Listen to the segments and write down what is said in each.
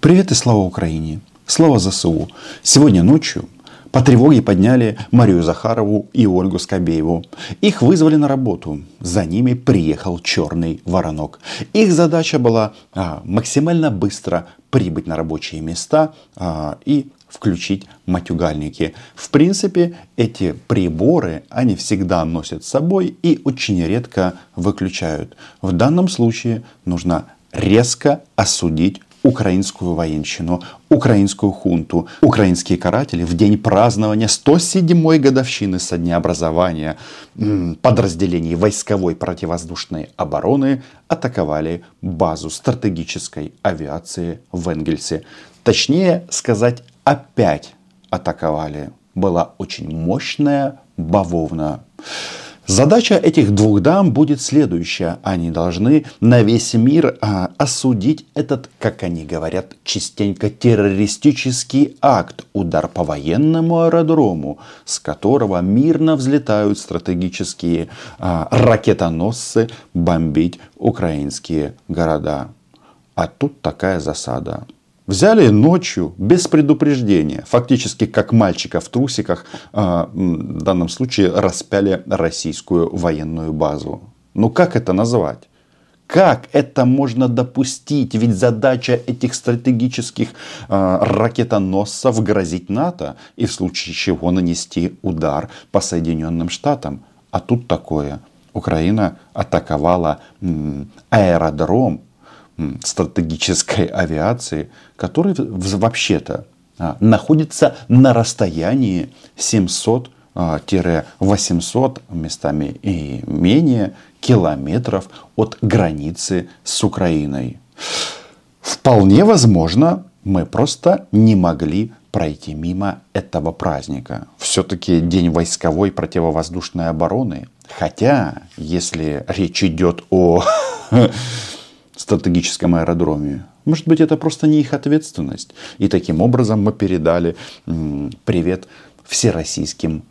Привет и слава Украине! Слава ЗСУ! Сегодня ночью по тревоге подняли Марию Захарову и Ольгу Скобееву. Их вызвали на работу. За ними приехал черный воронок. Их задача была максимально быстро прибыть на рабочие места и включить матюгальники. В принципе, эти приборы они всегда носят с собой и очень редко выключают. В данном случае нужно резко осудить украинскую военщину, украинскую хунту. Украинские каратели в день празднования 107-й годовщины со дня образования подразделений войсковой противовоздушной обороны атаковали базу стратегической авиации в Энгельсе. Точнее сказать, опять атаковали. Была очень мощная бавовна. Задача этих двух дам будет следующая. Они должны на весь мир осудить этот, как они говорят, частенько террористический акт. Удар по военному аэродрому, с которого мирно взлетают стратегические ракетоносцы бомбить украинские города. А тут такая засада. Взяли ночью, без предупреждения, фактически как мальчика в трусиках, в данном случае распяли российскую военную базу. Ну как это назвать? Как это можно допустить? Ведь задача этих стратегических ракетоносцев грозить НАТО и в случае чего нанести удар по Соединенным Штатам. А тут такое. Украина атаковала аэродром стратегической авиации, который вообще-то находится на расстоянии 700-800, местами и менее, километров от границы с Украиной. Вполне возможно, мы просто не могли пройти мимо этого праздника. Все-таки День войсковой противовоздушной обороны. Хотя, если речь идет о стратегическом аэродроме. Может быть, это просто не их ответственность. И таким образом мы передали привет всероссийским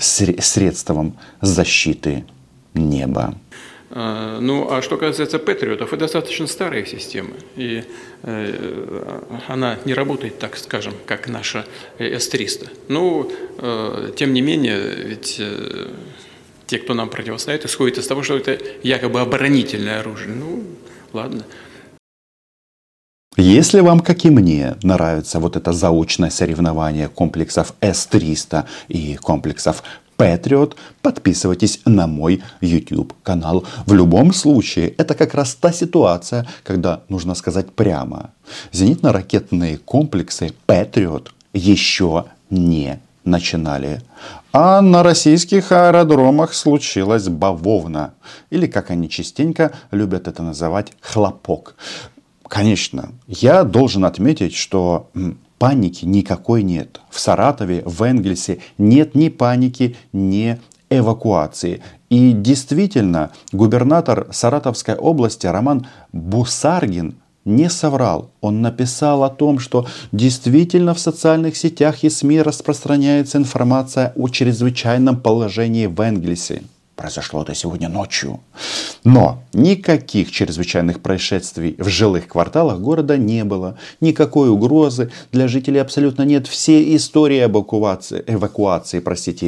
средствам защиты неба. Ну, а что касается Патриотов, это достаточно старая система. И она не работает, так скажем, как наша С-300. Но, тем не менее, ведь те, кто нам противостоит, исходят из того, что это якобы оборонительное оружие. Ну, ладно. Если вам, как и мне, нравится вот это заочное соревнование комплексов С-300 и комплексов Patriot, подписывайтесь на мой YouTube-канал. В любом случае, это как раз та ситуация, когда, нужно сказать прямо, зенитно-ракетные комплексы Patriot еще не начинали. А на российских аэродромах случилась бавовна. Или, как они частенько любят это называть, хлопок. Конечно, я должен отметить, что паники никакой нет. В Саратове, в Энгельсе нет ни паники, ни эвакуации. И действительно, губернатор Саратовской области Роман Бусаргин не соврал. Он написал о том, что действительно в социальных сетях и СМИ распространяется информация о чрезвычайном положении в Энгельсе. Произошло это сегодня ночью. Но никаких чрезвычайных происшествий в жилых кварталах города не было. Никакой угрозы для жителей абсолютно нет. Все истории эвакуации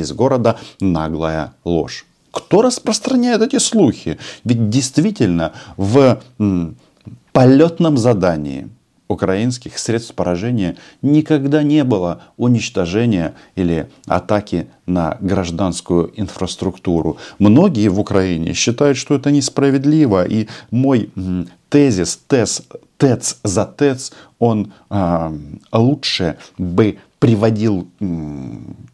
из города наглая ложь. Кто распространяет эти слухи? Ведь действительно в полетном задании украинских средств поражения никогда не было уничтожения или атаки на гражданскую инфраструктуру. Многие в Украине считают, что это несправедливо. И мой тезис, ТЭЦ за ТЭЦ, он лучше бы приводил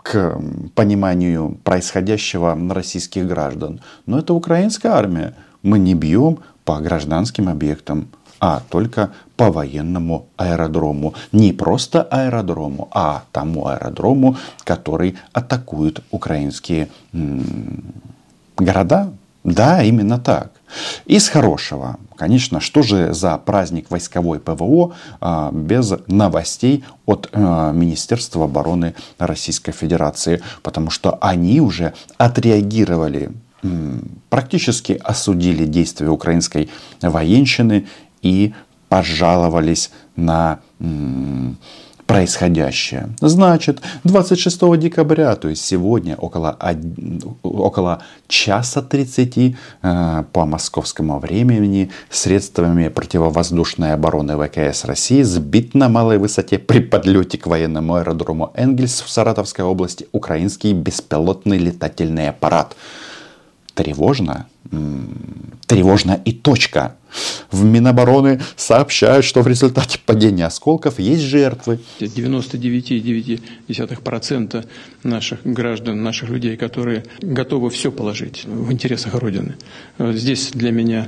к пониманию происходящего на российских граждан. Но это украинская армия. Мы не бьем по гражданским объектам, а только по военному аэродрому. Не просто аэродрому, а тому аэродрому, который атакуют украинские города. Да, именно так. Из хорошего. Конечно, что же за праздник войсковой ПВО без новостей от Министерства обороны Российской Федерации? Потому что они уже отреагировали, практически осудили действия украинской военщины и пожаловались на происходящее. Значит, 26 декабря, то есть сегодня, около 1:30 по московскому времени, средствами противовоздушной обороны ВКС России сбит на малой высоте при подлете к военному аэродрому Энгельс в Саратовской области украинский беспилотный летательный аппарат. Тревожно? Тревожно и точка. В Минобороны сообщают, что в результате падения осколков есть жертвы. 99,9% наших граждан, наших людей, которые готовы все положить в интересах Родины. Здесь для меня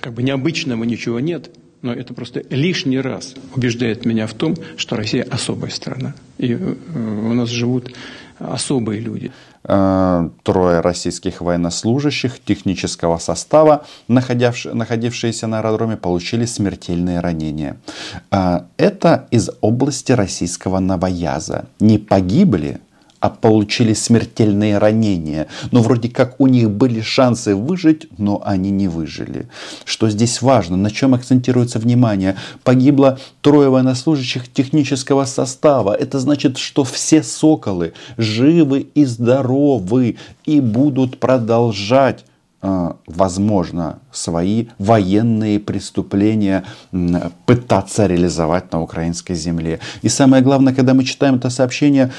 как бы необычного ничего нет, но это просто лишний раз убеждает меня в том, что Россия особая страна. И у нас живут особые люди. Трое российских военнослужащих технического состава, находившиеся на аэродроме, получили смертельные ранения. Это из области российского Новояза. Не погибли, а получили смертельные ранения. Но вроде как у них были шансы выжить, но они не выжили. Что здесь важно? На чем акцентируется внимание? Погибло трое военнослужащих технического состава. Это значит, что все соколы живы и здоровы и будут продолжать, возможно, свои военные преступления пытаться реализовать на украинской земле. И самое главное, когда мы читаем это сообщение,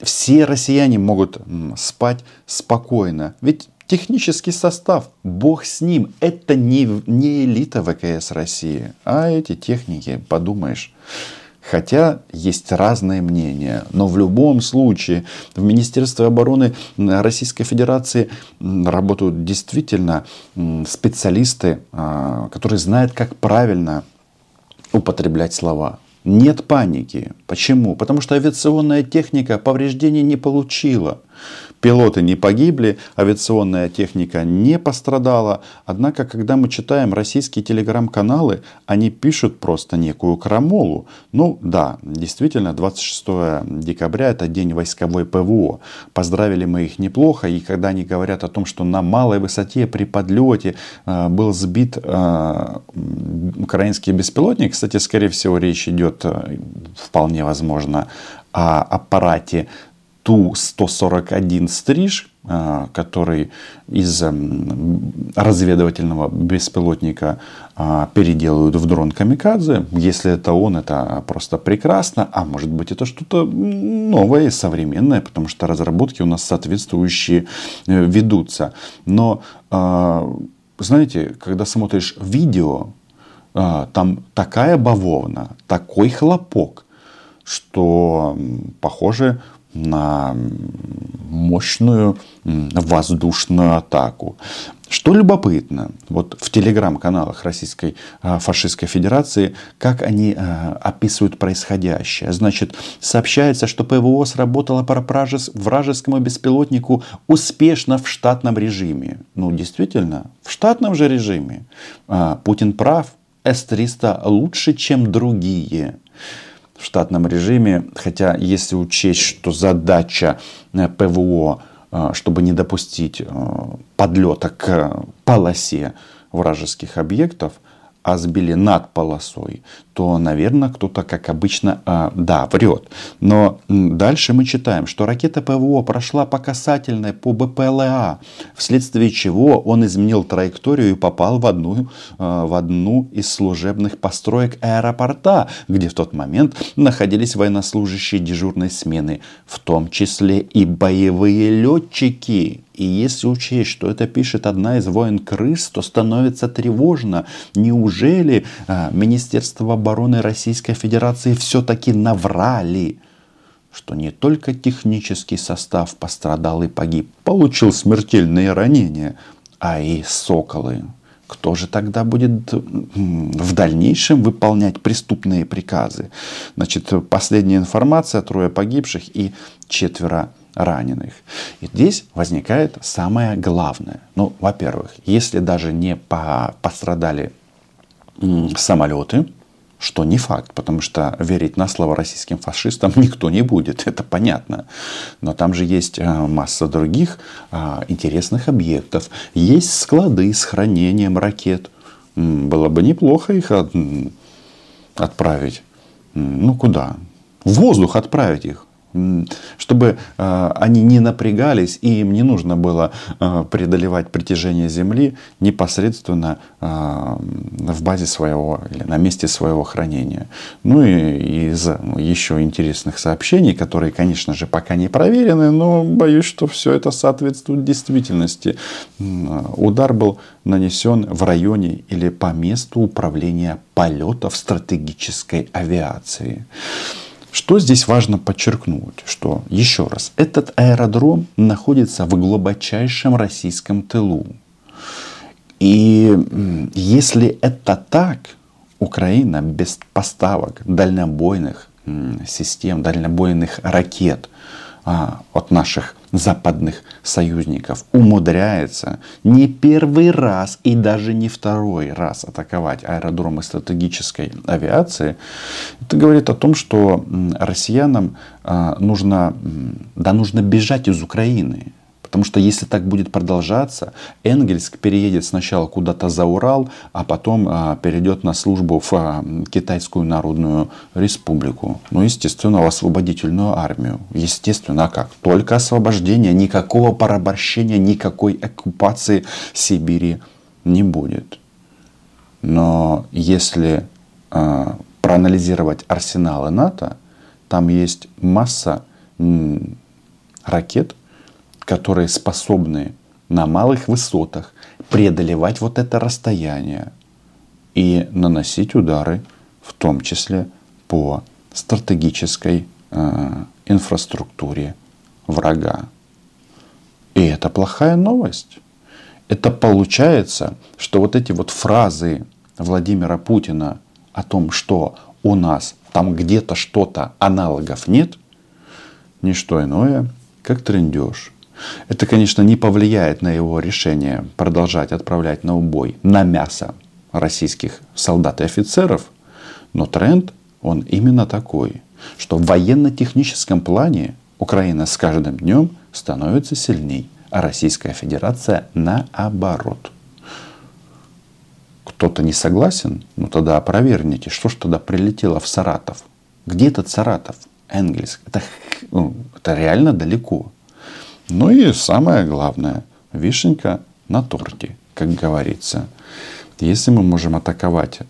все россияне могут спать спокойно. Ведь технический состав, бог с ним, это не элита ВКС России, а эти техники, подумаешь. Хотя есть разные мнения, но в любом случае в Министерстве обороны Российской Федерации работают действительно специалисты, которые знают, как правильно употреблять слова. Нет паники. Почему? Потому что авиационная техника повреждений не получила. Пилоты не погибли, авиационная техника не пострадала. Однако, когда мы читаем российские телеграм-каналы, они пишут просто некую крамолу. Ну да, действительно, 26 декабря это день войсковой ПВО. Поздравили мы их неплохо. И когда они говорят о том, что на малой высоте при подлете был сбит украинский беспилотник, кстати, скорее всего, речь идет вполне возможно о аппарате Ту-141 стриж, который из разведывательного беспилотника переделают в дрон камикадзе. Если это он, это просто прекрасно. А может быть, это что-то новое и современное, потому что разработки у нас соответствующие ведутся. Но, знаете, когда смотришь видео, там такая бавовна, такой хлопок, что похоже на мощную воздушную атаку. Что любопытно, вот в телеграм-каналах Российской фашистской федерации, как они описывают происходящее. Значит, сообщается, что ПВО сработало по вражескому беспилотнику успешно в штатном режиме. Ну, действительно, в штатном же режиме. Путин прав, С-300 лучше, чем другие. В штатном режиме, хотя если учесть, что задача ПВО, чтобы не допустить подлета к полосе вражеских объектов, а сбили над полосой, то, наверное, кто-то, как обычно, да, врет. Но дальше мы читаем, что ракета ПВО прошла по касательной, по БПЛА, вследствие чего он изменил траекторию и попал в одну из служебных построек аэропорта, где в тот момент находились военнослужащие дежурной смены, в том числе и боевые летчики. И если учесть, что это пишет одна из воин-крыс, то становится тревожно. Неужели Министерство обороны Российской Федерации все-таки наврали, что не только технический состав пострадал и погиб, получил смертельные ранения, а и соколы? Кто же тогда будет в дальнейшем выполнять преступные приказы? Значит, последняя информация: 3 погибших и 4 раненых. И здесь возникает самое главное. Ну, во-первых, если даже не пострадали самолеты, что не факт, потому что верить на слово российским фашистам никто не будет, это понятно. Но там же есть масса других интересных объектов. Есть склады с хранением ракет. было бы неплохо их отправить. Ну, куда? В воздух отправить их. Чтобы они не напрягались, и им не нужно было преодолевать притяжение Земли непосредственно в базе своего или на месте своего хранения. Ну и из еще интересных сообщений, которые, конечно же, пока не проверены, но боюсь, что все это соответствует действительности. Удар был нанесен в районе или по месту управления полетов стратегической авиации. Что здесь важно подчеркнуть, что, еще раз, этот аэродром находится в глубочайшем российском тылу. И если это так, Украина без поставок дальнобойных систем, дальнобойных ракет от наших западных союзников умудряется не первый раз и даже не второй раз атаковать аэродромы стратегической авиации, это говорит о том, что россиянам нужно бежать из Украины. Потому что если так будет продолжаться, Энгельс переедет сначала куда-то за Урал, а потом перейдет на службу в Китайскую Народную Республику. Ну, естественно, в освободительную армию. Естественно, а как? Только освобождение, никакого порабощения, никакой оккупации Сибири не будет. Но если проанализировать арсеналы НАТО, там есть масса ракет, которые способны на малых высотах преодолевать вот это расстояние и наносить удары, в том числе по стратегической инфраструктуре врага. И это плохая новость. Это получается, что вот эти вот фразы Владимира Путина о том, что у нас там где-то что-то аналогов нет, не что иное, как трындёж. Это, конечно, не повлияет на его решение продолжать отправлять на убой, на мясо российских солдат и офицеров, но тренд, он именно такой, что в военно-техническом плане Украина с каждым днем становится сильней, а Российская Федерация наоборот. Кто-то не согласен? Ну тогда опровергните, что ж тогда прилетело в Саратов? Где этот Саратов? Энгельс. Это реально далеко. Ну и самое главное, вишенька на торте, как говорится. Если мы можем атаковать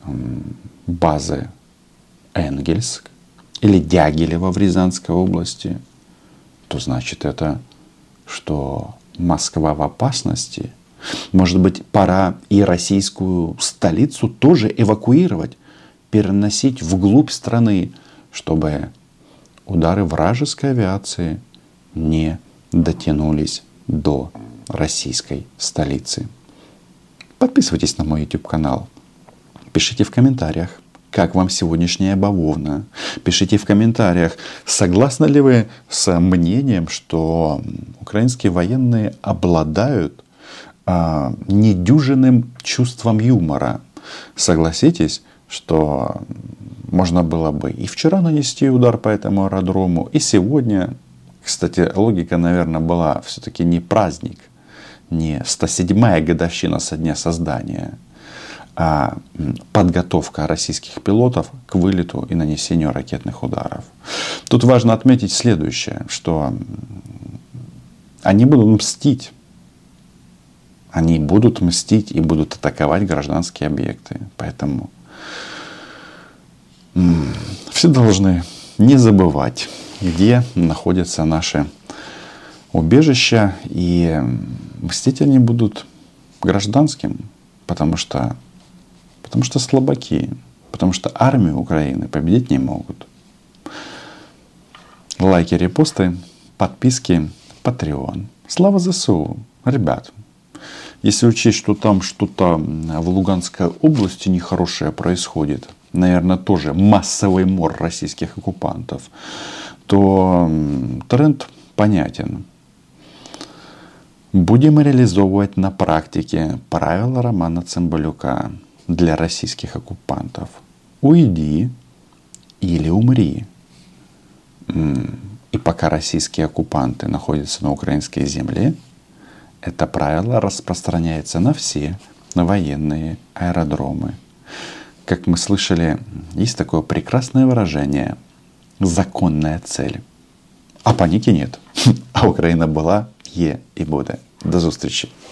базы Энгельск или Дягилева в Рязанской области, то значит это, что Москва в опасности. Может быть, пора и российскую столицу тоже эвакуировать, переносить вглубь страны, чтобы удары вражеской авиации не дотянулись до российской столицы. Подписывайтесь на мой YouTube-канал. Пишите в комментариях, как вам сегодняшняя бавовна. Пишите в комментариях, согласны ли вы с мнением, что украинские военные обладают недюжинным чувством юмора. Согласитесь, что можно было бы и вчера нанести удар по этому аэродрому, и сегодня. Кстати, логика, наверное, была все-таки не праздник, не 107-я годовщина со дня создания, а подготовка российских пилотов к вылету и нанесению ракетных ударов. Тут важно отметить следующее, что они будут мстить. Они будут мстить и будут атаковать гражданские объекты. Поэтому все должны не забывать, где находятся наши убежища. И мстить они будут гражданским, потому что слабаки, потому что армию Украины победить не могут. Лайки, репосты, подписки, Patreon. Слава ЗСУ! Ребят, если учесть, что там что-то в Луганской области нехорошее происходит, наверное, тоже массовый мор российских оккупантов, то тренд понятен. Будем реализовывать на практике правила Романа Цымбалюка для российских оккупантов. Уйди или умри. И пока российские оккупанты находятся на украинской земле, это правило распространяется на все на военные аэродромы. Как мы слышали, есть такое прекрасное выражение «законная цель». А паники нет. А Украина была, є і буде. До зустрічі.